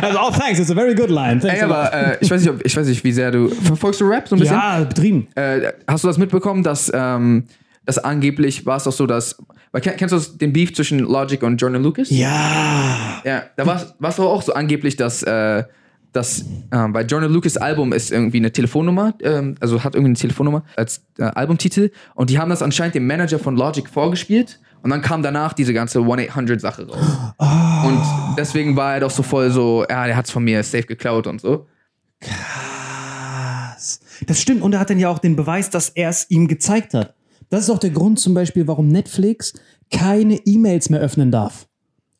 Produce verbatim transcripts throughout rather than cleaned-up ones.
Also, oh, thanks, it's a very good line. Thanks. Ey, aber äh, ich weiß nicht, ob, ich weiß nicht, wie sehr du... Verfolgst du Rap so ein bisschen? Ja, betrieben. Äh, hast du das mitbekommen, dass, ähm, dass angeblich war es doch so, dass... Weil, kennst du den Beef zwischen Logic und Jordan Lucas? Ja. Ja, da war es doch auch so angeblich, dass... Äh, dass ähm, bei Jordan Lucas Album ist irgendwie eine Telefonnummer, ähm, also hat irgendwie eine Telefonnummer als äh, Albumtitel, und die haben das anscheinend dem Manager von Logic vorgespielt und dann kam danach diese ganze eins achthundert-Sache raus. Oh. Und deswegen war er doch so voll so, ja, der hat's von mir safe geklaut und so. Krass. Das stimmt, und er hat dann ja auch den Beweis, dass er es ihm gezeigt hat. Das ist auch der Grund zum Beispiel, warum Netflix keine E-Mails mehr öffnen darf.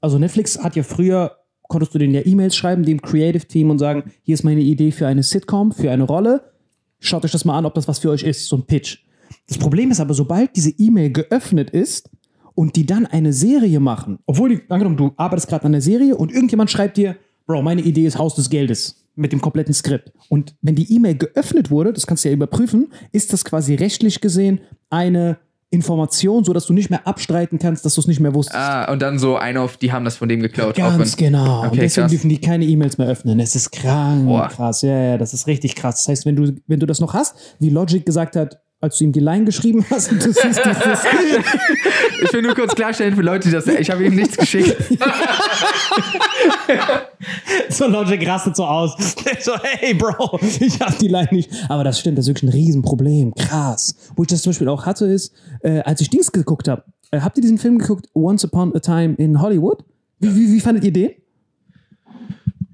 Also Netflix hat ja früher... konntest du denen ja E-Mails schreiben, dem Creative Team, und sagen, hier ist meine Idee für eine Sitcom, für eine Rolle. Schaut euch das mal an, ob das was für euch ist, so ein Pitch. Das Problem ist aber, sobald diese E-Mail geöffnet ist und die dann eine Serie machen, obwohl, die, angenommen, du arbeitest gerade an der Serie und irgendjemand schreibt dir, Bro, meine Idee ist Haus des Geldes mit dem kompletten Skript. Und wenn die E-Mail geöffnet wurde, das kannst du ja überprüfen, ist das quasi rechtlich gesehen eine Information, sodass du nicht mehr abstreiten kannst, dass du es nicht mehr wusstest. Ah, und dann so ein auf, die haben das von dem geklaut. Ganz genau. Okay, und deswegen krass. Dürfen die keine E-Mails mehr öffnen. Es ist krank. Boah. Krass. Ja, ja, das ist richtig krass. Das heißt, wenn du, wenn du das noch hast, wie Logic gesagt hat, als du ihm die Line geschrieben hast, und du siehst das. Ich will nur kurz klarstellen für Leute, dass ich habe ihm nichts geschickt. So Logic rastet so aus. So, hey Bro, ich hab die Line nicht. Aber das stimmt, das ist wirklich ein Riesenproblem. Krass. Wo ich das zum Beispiel auch hatte, ist, äh, als ich Dings geguckt habe, äh, habt ihr diesen Film geguckt, Once Upon a Time in Hollywood? Wie, wie, wie fandet ihr den?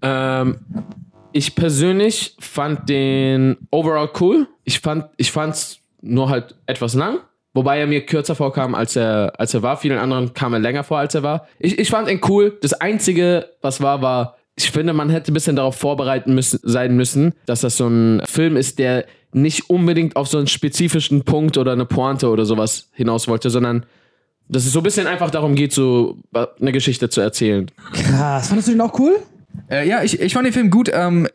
Ähm... Ich persönlich fand den overall cool. Ich fand ich fand's nur halt etwas lang, wobei er mir kürzer vorkam, als er als er war. Vielen anderen kam er länger vor, als er war. Ich, ich fand ihn cool. Das Einzige, was war, war, ich finde, man hätte ein bisschen darauf vorbereitet müssen, sein müssen, dass das so ein Film ist, der nicht unbedingt auf so einen spezifischen Punkt oder eine Pointe oder sowas hinaus wollte, sondern dass es so ein bisschen einfach darum geht, so eine Geschichte zu erzählen. Krass. Fandest du den auch cool? Äh, ja, ich, ich fand den Film gut. Ähm,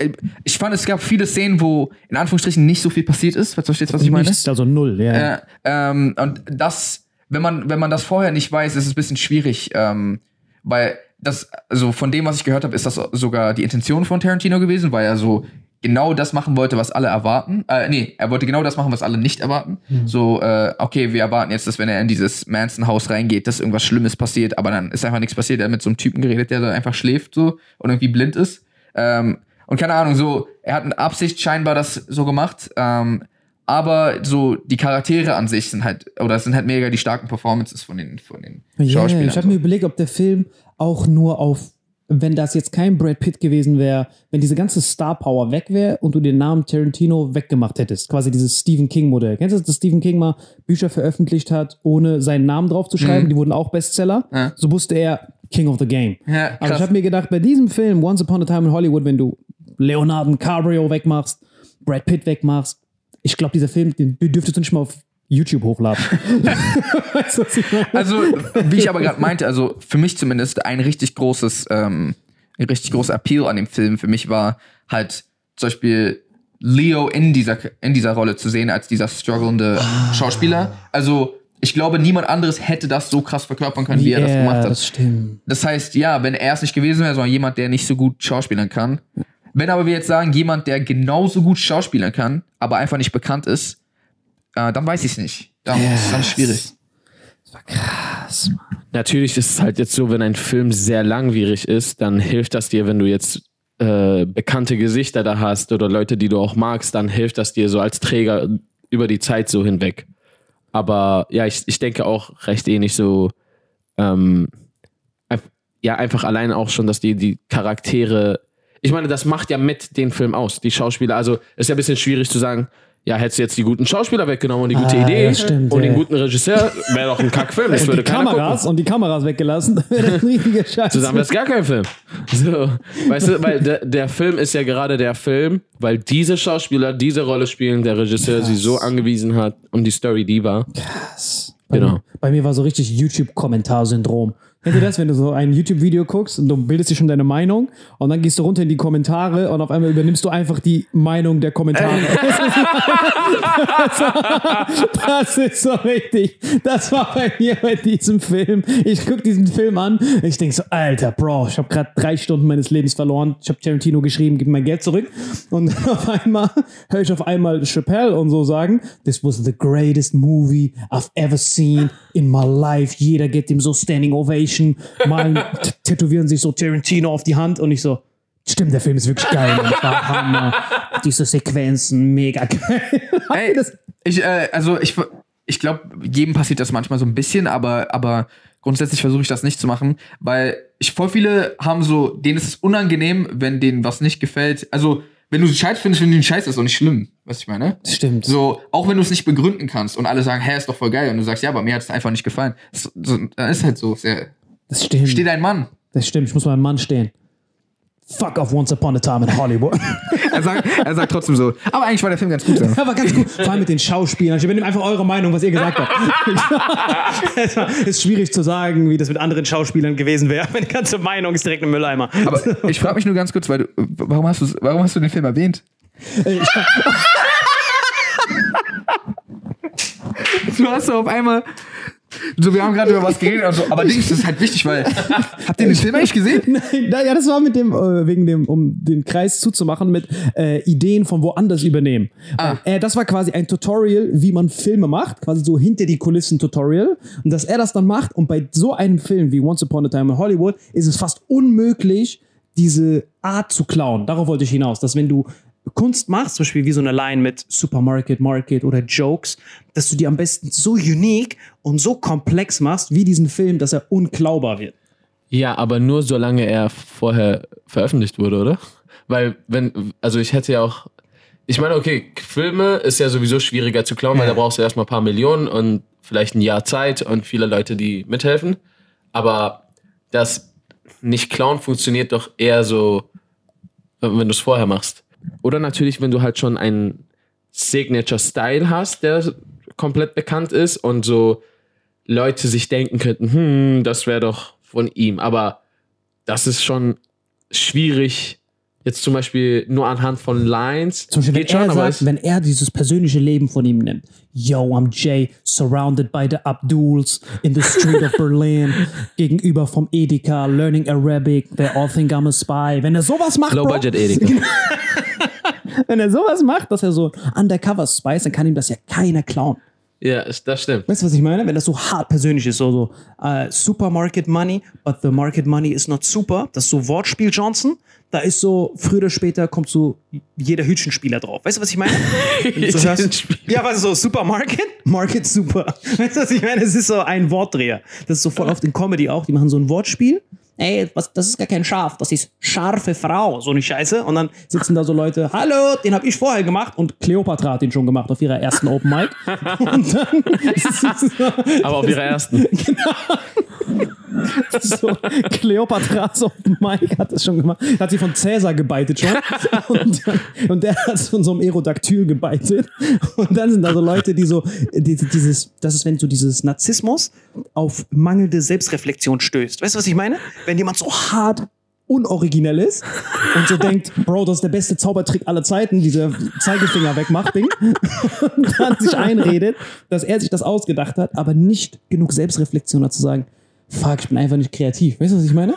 ich fand, es gab viele Szenen, wo in Anführungsstrichen nicht so viel passiert ist. Verstehst du, was ich meine? Nichts, also null, ja. Äh, ähm, und das, wenn man, wenn man das vorher nicht weiß, ist es ein bisschen schwierig. Ähm, weil das, also von dem, was ich gehört habe, ist das sogar die Intention von Tarantino gewesen, weil er so genau das machen wollte, was alle erwarten. Äh, nee, er wollte genau das machen, was alle nicht erwarten. Mhm. So, äh, okay, wir erwarten jetzt, dass wenn er in dieses Manson-Haus reingeht, dass irgendwas Schlimmes passiert, aber dann ist einfach nichts passiert. Er hat mit so einem Typen geredet, der da einfach schläft so und irgendwie blind ist. Ähm, und keine Ahnung, so, er hat mit Absicht scheinbar das so gemacht, ähm, aber so die Charaktere an sich sind halt, oder sind halt mega die starken Performances von den, von den yeah, Schauspielern. Ich habe mir überlegt, ob der Film auch nur auf, wenn das jetzt kein Brad Pitt gewesen wäre, wenn diese ganze Star-Power weg wäre und du den Namen Tarantino weggemacht hättest, quasi dieses Stephen King-Modell. Kennst du das, dass Stephen King mal Bücher veröffentlicht hat, ohne seinen Namen drauf zu schreiben? Mhm. Die wurden auch Bestseller. Ja. So wusste er King of the Game. Ja, krass. Aber ich habe mir gedacht, bei diesem Film Once Upon a Time in Hollywood, wenn du Leonardo DiCaprio wegmachst, Brad Pitt wegmachst, ich glaube, dieser Film, den dürftest du nicht mal auf YouTube hochladen. Weißt du, was ich meine? Also, wie ich aber gerade meinte, also für mich zumindest ein richtig großes, ähm, ein richtig großer Appeal an dem Film für mich war halt zum Beispiel Leo in dieser, in dieser Rolle zu sehen als dieser strugglende ah. Schauspieler. Also ich glaube, niemand anderes hätte das so krass verkörpern können, wie yeah, er das gemacht hat. Das stimmt. Das heißt, ja, wenn er es nicht gewesen wäre, sondern jemand, der nicht so gut schauspielern kann. Wenn aber wir jetzt sagen, jemand, der genauso gut schauspielern kann, aber einfach nicht bekannt ist, Uh, dann weiß ich es nicht. Dann yes. ist es ganz schwierig. Das war krass, Mann. Natürlich ist es halt jetzt so, wenn ein Film sehr langwierig ist, dann hilft das dir, wenn du jetzt äh, bekannte Gesichter da hast oder Leute, die du auch magst, dann hilft das dir so als Träger über die Zeit so hinweg. Aber ja, ich, ich denke auch recht ähnlich so, ähm, ja, einfach allein auch schon, dass die, die Charaktere, ich meine, das macht ja mit den Film aus, die Schauspieler. Also ist ja ein bisschen schwierig zu sagen, ja, hättest du jetzt die guten Schauspieler weggenommen und die gute ah, Idee ja, stimmt, und ja. den guten Regisseur, wäre doch ein Kackfilm. Das würde keiner gucken. Und die Kameras weggelassen, wäre das ein riesiger Scheiß. Zusammen ist gar kein Film. So, weißt du, weil der, der Film ist ja gerade der Film, weil diese Schauspieler diese Rolle spielen, der Regisseur Krass. sie so angewiesen hat und die Story die war. Krass. Genau. Bei, Bei mir war so richtig YouTube-Kommentar-Syndrom. Kennst du das, wenn du so ein YouTube-Video guckst und du bildest dir schon deine Meinung und dann gehst du runter in die Kommentare und auf einmal übernimmst du einfach die Meinung der Kommentare. Das ist so richtig. Das war bei mir bei diesem Film. Ich gucke diesen Film an und ich denke so, Alter, Bro, ich habe gerade drei Stunden meines Lebens verloren. Ich habe Tarantino geschrieben, gib mir mein Geld zurück. Und auf einmal höre ich auf einmal Chappelle und so sagen, this was the greatest movie I've ever seen in my life. Jeder gibt ihm so Standing Ovation. Malen, t- tätowieren sich so Tarantino auf die Hand und ich so, stimmt, der Film ist wirklich geil. Und war Hammer. Diese Sequenzen, mega geil. Ey, ich, äh, also ich, ich glaube, jedem passiert das manchmal so ein bisschen, aber, aber grundsätzlich versuche ich das nicht zu machen, weil ich voll viele haben so, denen ist es unangenehm, wenn denen was nicht gefällt. Also, wenn du es scheiße findest, wenn du den scheiße, ist auch nicht schlimm. Weißt du, ich meine? Stimmt. So, auch wenn du es nicht begründen kannst und alle sagen, hä, ist doch voll geil. Und du sagst, ja, aber mir hat es einfach nicht gefallen. So, so, dann ist halt so sehr... Das stimmt. Steht ein Mann. Das stimmt, ich muss meinem Mann stehen. Fuck off Once Upon a Time in Hollywood. er, sagt, er sagt trotzdem so. Aber eigentlich war der Film ganz gut. Aber ganz gut. Vor allem mit den Schauspielern. Ich übernehme einfach eure Meinung, was ihr gesagt habt. Es ist schwierig zu sagen, wie das mit anderen Schauspielern gewesen wäre. Meine ganze Meinung ist direkt ein Mülleimer. Aber ich frage mich nur ganz kurz, weil du, warum, hast warum hast du den Film erwähnt? Du hast doch auf einmal... So, wir haben gerade über was geredet und so, aber Dings, das ist halt wichtig, weil, habt ihr den Film eigentlich gesehen? Nein, na, ja, das war mit dem, äh, wegen dem, um den Kreis zuzumachen, mit äh, Ideen von woanders übernehmen. Ah. Äh, das war quasi ein Tutorial, wie man Filme macht, quasi so hinter die Kulissen Tutorial, und dass er das dann macht, und bei so einem Film wie Once Upon a Time in Hollywood ist es fast unmöglich, diese Art zu klauen. Darauf wollte ich hinaus, dass wenn du Kunst machst, zum Beispiel wie so eine Line mit Supermarket, Market oder Jokes, dass du die am besten so unique und so komplex machst, wie diesen Film, dass er unklaubar wird. Ja, aber nur solange er vorher veröffentlicht wurde, oder? Weil, wenn, also ich hätte ja auch, ich meine, okay, Filme ist ja sowieso schwieriger zu klauen, weil da brauchst du erstmal ein paar Millionen und vielleicht ein Jahr Zeit und viele Leute, die mithelfen. Aber das Nicht-Klauen funktioniert doch eher so, wenn du es vorher machst. Oder natürlich, wenn du halt schon einen Signature-Style hast, der komplett bekannt ist und so Leute sich denken könnten, hm, das wäre doch von ihm. Aber das ist schon schwierig, jetzt zum Beispiel nur anhand von Lines. Zum Beispiel, geht wenn, schon, er aber sagt, wenn er dieses persönliche Leben von ihm nimmt. Yo, I'm Jay, surrounded by the Abduls in the street of Berlin, gegenüber vom Edeka, learning Arabic, they all think I'm a spy. Wenn er sowas macht, Low-Budget Edeka. Wenn er sowas macht, dass er so Undercover-Spice, dann kann ihm das ja keiner klauen. Ja, das stimmt. Weißt du, was ich meine? Wenn das so hart persönlich ist, so, so uh, Supermarket Money, but the market money is not super, das ist so Wortspiel Johnson, da ist so, früher oder später kommt so jeder Hütchenspieler drauf. Weißt du, was ich meine? So hörst, ja, was ist so, Supermarket? Market super. Weißt du, was ich meine? Es ist so ein Wortdreher. Das ist so voll oft in Comedy auch, die machen so ein Wortspiel. Ey, was, das ist gar kein Schaf, das ist scharfe Frau, so eine Scheiße. Und dann sitzen da so Leute, hallo, den habe ich vorher gemacht. Und Cleopatra hat den schon gemacht auf ihrer ersten Open Mic. Und dann so, aber auf ihrer ersten. Genau. So, Kleopatras Open Mic hat das schon gemacht. Hat sie von Cäsar gebeitet schon. Und, und der hat es von so einem Aerodactyl gebeitet. Und dann sind da so Leute, die so, die, dieses, das ist, wenn so dieses Narzissmus auf mangelnde Selbstreflexion stößt. Weißt du, was ich meine? Wenn jemand so hart unoriginell ist und so denkt, Bro, das ist der beste Zaubertrick aller Zeiten, dieser Zeigefinger wegmacht Ding, und dann sich einredet, dass er sich das ausgedacht hat, aber nicht genug Selbstreflexion hat zu sagen, fuck, ich bin einfach nicht kreativ. Weißt du, was ich meine?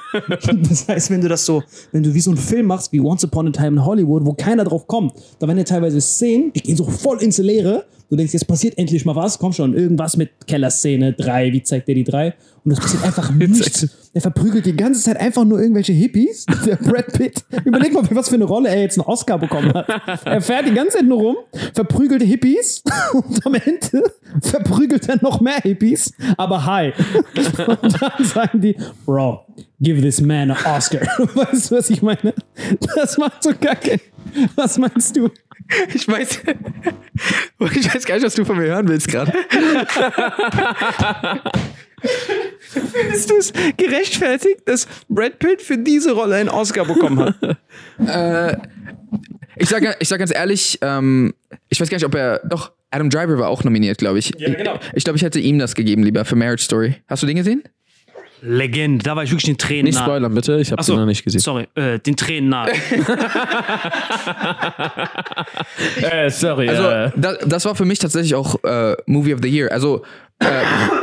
Das heißt, wenn du das so, wenn du wie so einen Film machst, wie Once Upon a Time in Hollywood, wo keiner drauf kommt, da werden ja teilweise Szenen, die gehen so voll ins Leere, du denkst, jetzt passiert endlich mal was, komm schon, irgendwas mit Kellerszene drei, wie zeigt der die drei? Und das passiert einfach nichts. Der verprügelt die ganze Zeit einfach nur irgendwelche Hippies, der Brad Pitt. Überleg mal, was für eine Rolle er jetzt einen Oscar bekommen hat. Er fährt die ganze Zeit nur rum, verprügelte Hippies und am Ende verprügelt er noch mehr Hippies, aber hi. Und dann sagen die, Bro, give this man an Oscar. Weißt du, was ich meine? Das macht so kacke. Was meinst du? Ich weiß, ich weiß gar nicht, was du von mir hören willst gerade. Findest du es gerechtfertigt, dass Brad Pitt für diese Rolle einen Oscar bekommen hat? äh, ich sag, ich sag ganz ehrlich, ähm, ich weiß gar nicht, ob er, doch, Adam Driver war auch nominiert, glaube ich. Ja, genau. Ich, ich glaube, ich hätte ihm das gegeben lieber für Marriage Story. Hast du den gesehen? Legende, da war ich wirklich den Tränen nicht nah. Nicht spoilern, bitte, ich habe so, den noch nicht gesehen. Sorry, äh, den Tränen nah. äh, sorry. Also, äh. das, das war für mich tatsächlich auch äh, Movie of the Year. Also, äh,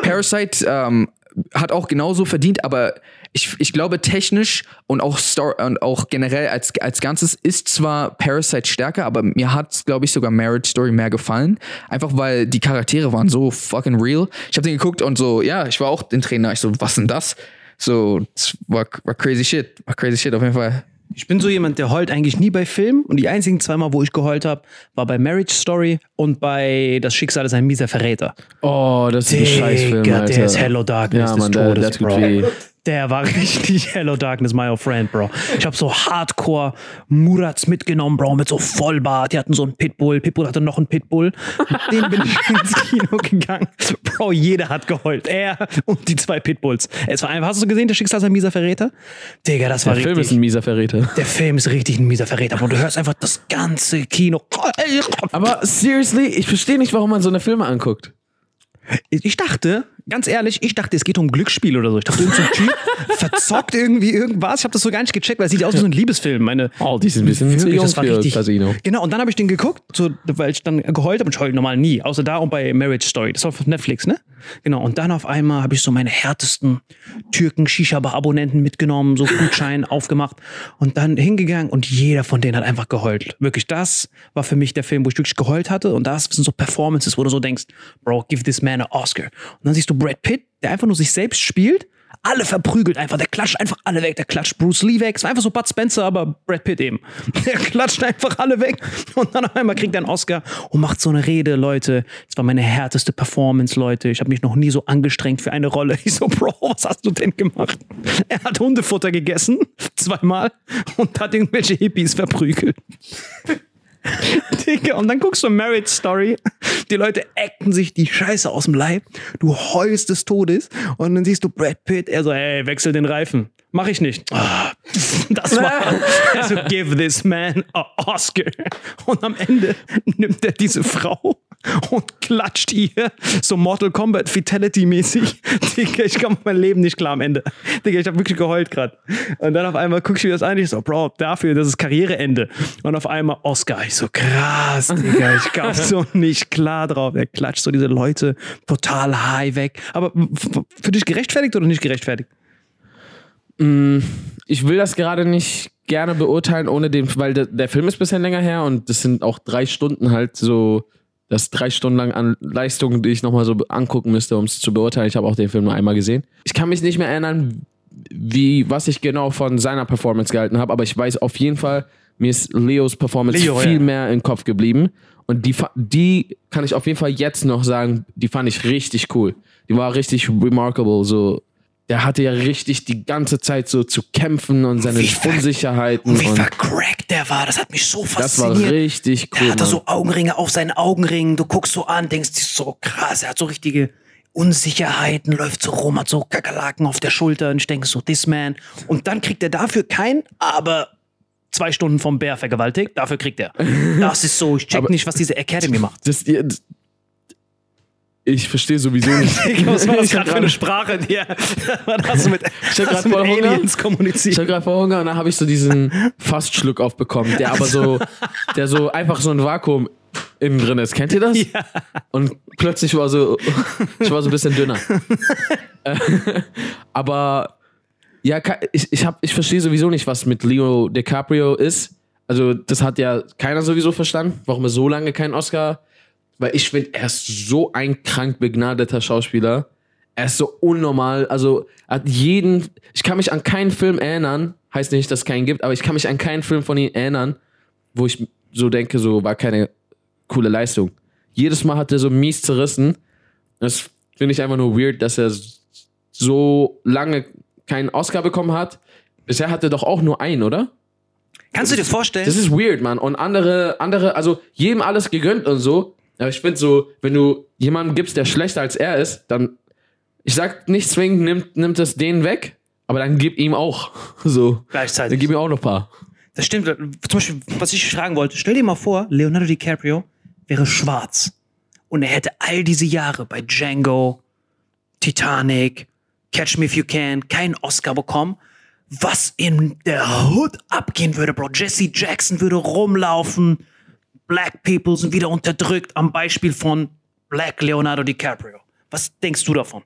Parasite ähm, hat auch genauso verdient, aber ich, ich glaube, technisch und auch, Star- und auch generell als, als Ganzes ist zwar Parasite stärker, aber mir hat, glaube ich, sogar Marriage Story mehr gefallen. Einfach weil die Charaktere waren so fucking real. Ich habe den geguckt und so, ja, ich war auch den Trainer. Ich so, was denn das? So, das war, war crazy shit. War crazy shit auf jeden Fall. Ich bin so jemand, der heult eigentlich nie bei Filmen. Und die einzigen zweimal, wo ich geheult habe, war bei Marriage Story und bei Das Schicksal ist ein mieser Verräter. Oh, das ist ein Scheißfilm, Alter. Der ist Hello Darkness, ja, Mann, des Todes, der, der Bro. Wie. Der war richtig Hello Darkness, my old friend, Bro. Ich hab so Hardcore Murats mitgenommen, Bro, mit so Vollbart. Die hatten so einen Pitbull. Pitbull hatte noch einen Pitbull. Mit denen bin ich ins Kino gegangen. Bro, jeder hat geheult. Er und die zwei Pitbulls. Es war einfach, hast du gesehen, der Schicksal ist ein mieser Verräter? Digga, das war richtig. Der Film ist ein mieser Verräter. Der Film ist richtig ein mieser Verräter, Bro. Du hörst einfach das ganze Kino. Aber seriously, ich verstehe nicht, warum man so eine Filme anguckt. Ich dachte, ganz ehrlich, ich dachte, es geht um Glücksspiel oder so. Ich dachte, irgendein Typ verzockt irgendwie irgendwas. Ich habe das so gar nicht gecheckt, weil es sieht aus wie so ein Liebesfilm. Meine, oh, die sind ein bisschen wirklich, das war richtig. Casino. Genau, und dann habe ich den geguckt, so, weil ich dann geheult habe. Und ich heule normal nie, außer da und bei Marriage Story. Das war auf Netflix, ne? Genau, und dann auf einmal habe ich so meine härtesten Türken-Shisha-Bar-Abonnenten mitgenommen, so Gutschein aufgemacht und dann hingegangen und jeder von denen hat einfach geheult. Wirklich, das war für mich der Film, wo ich wirklich geheult hatte. Und das sind so Performances, wo du so denkst, Bro, give this man an Oscar. Und dann siehst du Brad Pitt, der einfach nur sich selbst spielt, alle verprügelt einfach, der klatscht einfach alle weg, der klatscht Bruce Lee weg, es war einfach so Bud Spencer, aber Brad Pitt eben. Der klatscht einfach alle weg und dann auf einmal kriegt er einen Oscar und macht so eine Rede, Leute, das war meine härteste Performance, Leute, ich habe mich noch nie so angestrengt für eine Rolle. Ich so, Bro, was hast du denn gemacht? Er hat Hundefutter gegessen, zweimal, und hat irgendwelche Hippies verprügelt. Digga, und dann guckst du Marriage Story, die Leute acten sich die Scheiße aus dem Leib, du heulst des Todes und dann siehst du Brad Pitt, er so, ey, wechsel den Reifen. Mach ich nicht. Oh, das war, also give this man a Oscar. Und am Ende nimmt er diese Frau und klatscht ihr so Mortal Kombat Fatality-mäßig. Digga, ich komme mein Leben nicht klar am Ende. Digga, ich habe wirklich geheult gerade. Und dann auf einmal guckst du mir das an, ich so, Bro, dafür, das ist Karriereende. Und auf einmal Oscar. Ich so, krass, Digga, ich kam so nicht klar drauf. Er klatscht so diese Leute total high weg. Aber für dich gerechtfertigt oder nicht gerechtfertigt? Ich will das gerade nicht gerne beurteilen, ohne den, weil der, der Film ist ein bisschen länger her und das sind auch drei Stunden halt so, das ist drei Stunden lang an Leistungen, die ich nochmal so angucken müsste, um es zu beurteilen. Ich habe auch den Film nur einmal gesehen. Ich kann mich nicht mehr erinnern, wie, was ich genau von seiner Performance gehalten habe, aber ich weiß auf jeden Fall, mir ist Leos Performance Leo, viel ja. mehr im Kopf geblieben und die, die kann ich auf jeden Fall jetzt noch sagen, die fand ich richtig cool. Die war richtig remarkable, so. Der hatte ja richtig die ganze Zeit so zu kämpfen und seine ver- Unsicherheiten. Und wie vercrackt der war, das hat mich so fasziniert. Das war richtig cool. Der hatte Mann. so Augenringe auf seinen Augenringen, du guckst so an, denkst, so krass, er hat so richtige Unsicherheiten, läuft so rum, hat so Kakerlaken auf der Schulter und ich denke so, this man. Und dann kriegt er dafür keinen, aber zwei Stunden vom Bär vergewaltigt, dafür kriegt er. Das ist so, ich check aber nicht, was diese Academy macht. Das, das, Ich verstehe sowieso nicht. Was war das gerade für eine Sprache? Die, hast du mit, ich habe gerade vor Aliens kommuniziert. Ich habe gerade vor Hunger und dann habe ich so diesen Fastschluck aufbekommen, der aber so, der so einfach so ein Vakuum innen drin ist. Kennt ihr das? Ja. Und plötzlich war so, ich war so ein bisschen dünner. Aber ja, ich, ich, hab, ich verstehe sowieso nicht, was mit Leo DiCaprio ist. Also das hat ja keiner sowieso verstanden, warum er so lange keinen Oscar. Weil ich finde, er ist so ein krank begnadeter Schauspieler. Er ist so unnormal. Also, er hat jeden. Ich kann mich an keinen Film erinnern. Heißt nicht, dass es keinen gibt, aber ich kann mich an keinen Film von ihm erinnern, wo ich so denke, so war keine coole Leistung. Jedes Mal hat er so mies zerrissen. Das finde ich einfach nur weird, dass er so lange keinen Oscar bekommen hat. Bisher hat er doch auch nur einen, oder? Kannst du dir vorstellen? Das ist weird, Mann. Und andere, andere, also jedem alles gegönnt und so. Aber ich finde so, wenn du jemandem gibst, der schlechter als er ist, dann, ich sag nicht zwingend, nimmt, nimmt es denen weg, aber dann gib ihm auch so. Gleichzeitig. Dann gib ihm auch noch ein paar. Das stimmt. Zum Beispiel, was ich fragen wollte, stell dir mal vor, Leonardo DiCaprio wäre schwarz Und er hätte all diese Jahre bei Django, Titanic, Catch Me If You Can, keinen Oscar bekommen. Was in der Hood abgehen würde, Bro. Jesse Jackson würde rumlaufen. Black People sind wieder unterdrückt, am Beispiel von Black Leonardo DiCaprio. Was denkst du davon?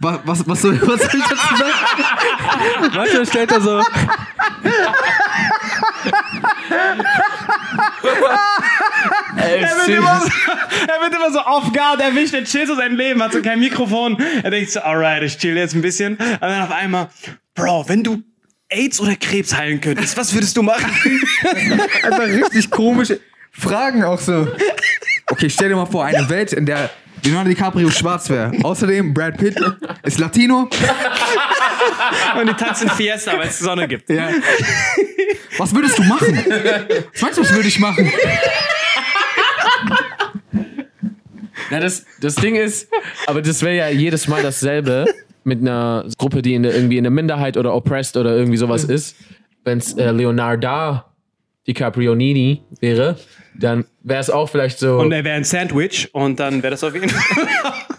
Was, was, was soll ich dazu sagen? Manchmal stellt er so... er, wird immer, er wird immer so off guard erwischt, er chillt so sein Leben, hat so kein Mikrofon. Er denkt so, alright, ich chill jetzt ein bisschen. Und dann auf einmal, Bro, wenn du AIDS oder Krebs heilen könntest, was würdest du machen? Einfach richtig komische Fragen auch so. Okay, stell dir mal vor, eine Welt, in der Leonardo DiCaprio schwarz wäre. Außerdem Brad Pitt ist Latino. Und die tanzen Fiesta, weil es Sonne gibt. Ja. Was würdest du machen? Was meinst du, was würde ich machen? Na, das, das Ding ist, aber das wäre ja jedes Mal dasselbe mit einer Gruppe, die in der, irgendwie in der Minderheit oder oppressed oder irgendwie sowas ist. Wenn es äh, Leonardo DiCaprio Nini wäre, dann wäre es auch vielleicht so... Und er wäre ein Sandwich und dann wäre das auf jeden Fall...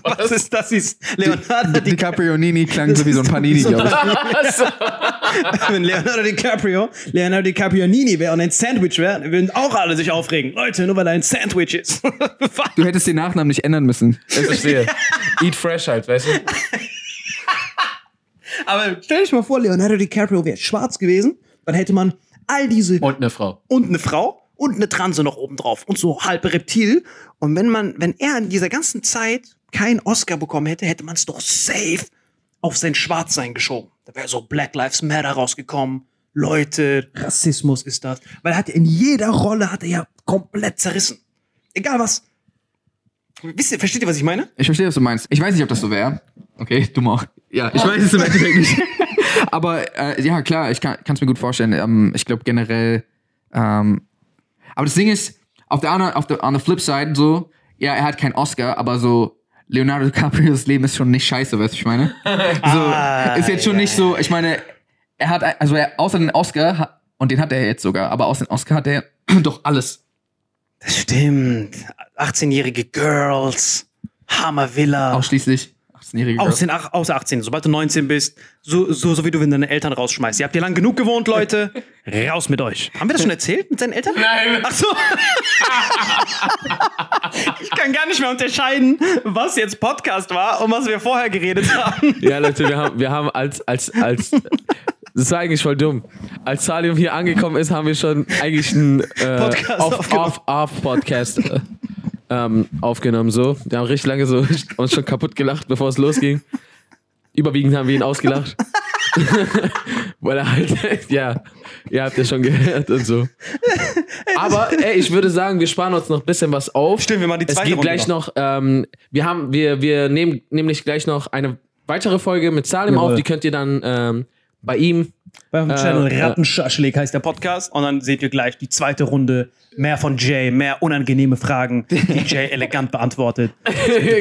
Was ist das? Leonardo Di- Di- DiCaprio Nini klang so wie so ein Panini. Wenn Leonardo DiCaprio Leonardo DiCaprio Nini wäre und ein Sandwich wäre, würden auch alle sich aufregen. Leute, nur weil er ein Sandwich ist. Du hättest den Nachnamen nicht ändern müssen. Ich verstehe. Eat fresh halt, weißt du? Aber stell dich mal vor, Leonardo DiCaprio wäre schwarz gewesen, dann hätte man all diese... Und eine Frau. Und eine Frau und eine Transe noch oben drauf und so halbe Reptil. Und wenn man, wenn er in dieser ganzen Zeit keinen Oscar bekommen hätte, hätte man es doch safe auf sein Schwarzsein geschoben. Da wäre so Black Lives Matter rausgekommen. Leute, Rassismus ist das. Weil er hat in jeder Rolle hat er ja komplett zerrissen. Egal was. Wisst ihr, versteht ihr, was ich meine? Ich verstehe, was du meinst. Ich weiß nicht, ob das so wäre. Okay, du auch. Ja, ich oh. weiß es im Endeffekt nicht. Aber äh, ja, klar, ich kann es mir gut vorstellen. Ähm, ich glaube generell. Ähm, aber das Ding ist, auf der anderen, auf der, on the flip side so, ja, er hat keinen Oscar, aber so Leonardo DiCaprios Leben ist schon nicht scheiße, weißt du, ich meine? So, ah, ist jetzt schon yeah. nicht so, ich meine, er hat, also er, außer den Oscar, und den hat er jetzt sogar, aber außer den Oscar hat er doch alles. Das stimmt. achtzehnjährige Girls, Hammervilla. Ausschließlich achtzehnjährige Girls. achtzehn, ach, außer achtzehn, sobald du neunzehn bist, so, so, so wie du wenn deine Eltern rausschmeißt. Ihr habt hier lang genug gewohnt, Leute. Raus mit euch. Haben wir das schon erzählt mit seinen Eltern? Nein. Ach so. Ich kann gar nicht mehr unterscheiden, was jetzt Podcast war und was wir vorher geredet haben. Ja, Leute, wir haben, wir haben als, als, als... Das war eigentlich voll dumm. Als Salim hier angekommen ist, haben wir schon eigentlich einen äh, Off-Off-Podcast off, off ähm, aufgenommen. So. Wir haben richtig lange so uns schon kaputt gelacht, bevor es losging. Überwiegend haben wir ihn ausgelacht. Weil er halt, ja, ihr habt ja schon gehört und so. Aber ey, ich würde sagen, wir sparen uns noch ein bisschen was auf. Stimmt, wir machen die zweite Runde. Es geht gleich noch, ähm, wir, haben, wir, wir nehmen nämlich gleich noch eine weitere Folge mit Salim ja, auf. Die könnt ihr dann... Ähm, Bei ihm. Bei dem äh, Channel Rattenschläg heißt der Podcast. Und dann seht ihr gleich die zweite Runde. Mehr von Jay, mehr unangenehme Fragen, die Jay elegant beantwortet.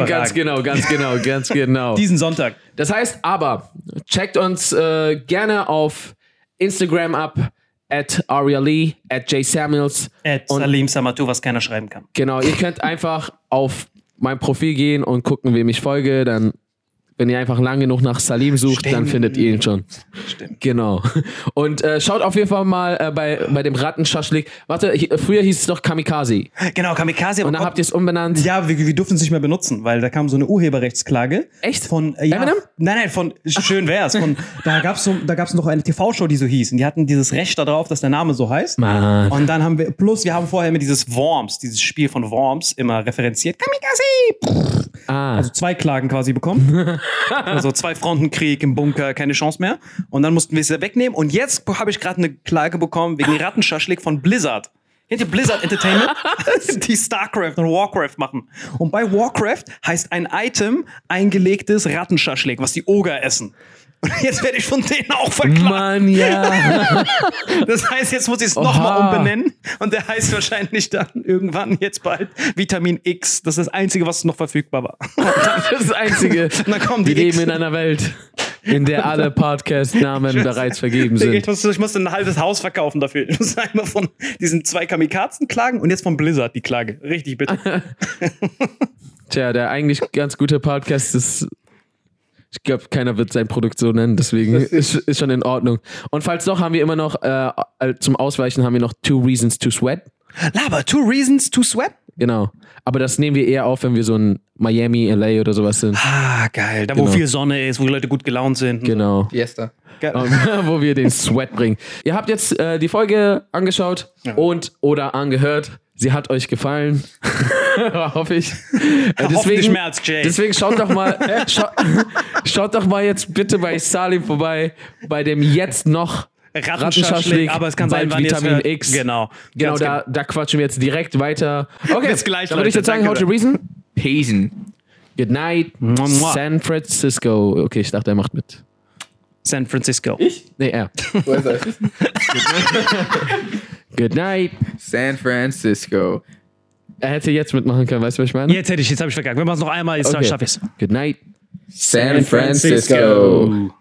Ganz genau, ganz genau, ganz genau. Diesen Sonntag. Das heißt aber, checkt uns äh, gerne auf Instagram ab. At Aria Lee, at Jay Samuels. At Salim Samattou, was keiner schreiben kann. Genau, ihr könnt einfach auf mein Profil gehen und gucken, wem ich folge. Dann... Wenn ihr einfach lang genug nach Salim sucht, Stimmt. dann findet ihr ihn schon. Stimmt. Genau. Und äh, schaut auf jeden Fall mal äh, bei, bei dem Rattenschaschlik. Warte, hier, früher hieß es doch Kamikaze. Genau, Kamikaze. Und dann habt ihr es umbenannt. Ja, wir, wir durften es nicht mehr benutzen, weil da kam so eine Urheberrechtsklage. Echt? Von äh, ja, Eminem? Nein, nein, von schön wär's. Von, da gab es so, da gab's noch eine T V-Show, die so hieß. Und die hatten dieses Recht darauf, dass der Name so heißt. Man. Und dann haben wir, plus wir haben vorher immer dieses Worms, dieses Spiel von Worms, immer referenziert. Kamikaze! Ah. Also zwei Klagen quasi bekommen. Also zwei Frontenkrieg im Bunker, keine Chance mehr. Und dann mussten wir es wegnehmen. Und jetzt habe ich gerade eine Klage bekommen wegen Rattenschaschlik von Blizzard. Kennt ihr Blizzard Entertainment? Die StarCraft und Warcraft machen. Und bei Warcraft heißt ein Item eingelegtes Rattenschaschlik, was die Oger essen. Und jetzt werde ich von denen auch verklagt. Mann, ja. Das heißt, jetzt muss ich es nochmal umbenennen. Und der heißt wahrscheinlich dann irgendwann jetzt bald Vitamin X. Das ist das Einzige, was noch verfügbar war. Das ist das Einzige. Und dann kommen die Wir X. leben in einer Welt, in der alle Podcast-Namen bereits vergeben sind. Ich muss, ich muss ein halbes Haus verkaufen dafür. Ich muss einmal von diesen zwei Kamikazen klagen und jetzt von Blizzard die Klage. Richtig, bitte. Tja, der eigentlich ganz gute Podcast ist... Ich glaube, keiner wird sein Produkt so nennen, deswegen ist, ist schon in Ordnung. Und falls doch, haben wir immer noch, äh, zum Ausweichen haben wir noch Two Reasons to Sweat. Laber, Two Reasons to Sweat? Genau. Aber das nehmen wir eher auf, wenn wir so in Miami, L A oder sowas sind. Ah, geil. Da, genau. Wo viel Sonne ist, wo die Leute gut gelaunt sind. Genau. Fiesta. Geil. Wo wir den Sweat bringen. Ihr habt jetzt äh, die Folge angeschaut ja. und oder angehört. Sie hat euch gefallen. Hoffe ich. Deswegen, Schmerz, Jay. Deswegen schaut doch mal, scha- schaut doch mal jetzt bitte bei Salim vorbei, bei dem jetzt noch Rattenschläg, aber es kann sein, wann Vitamin jetzt X. Genau. Genau, da, da quatschen wir jetzt direkt weiter. Okay, bis gleich. Dann würde ich jetzt sagen, how to reason? Hazen. Good night, San Francisco. Okay, ich dachte, er macht mit. San Francisco. Ich? Nee, er. Wo ist er? Good night, San Francisco. Er hätte jetzt mitmachen können, weißt du, was ich meine? Jetzt hätte ich, jetzt habe ich vergangen. Wenn man es noch einmal, jetzt okay. schaffe ich es. Good night, San Francisco.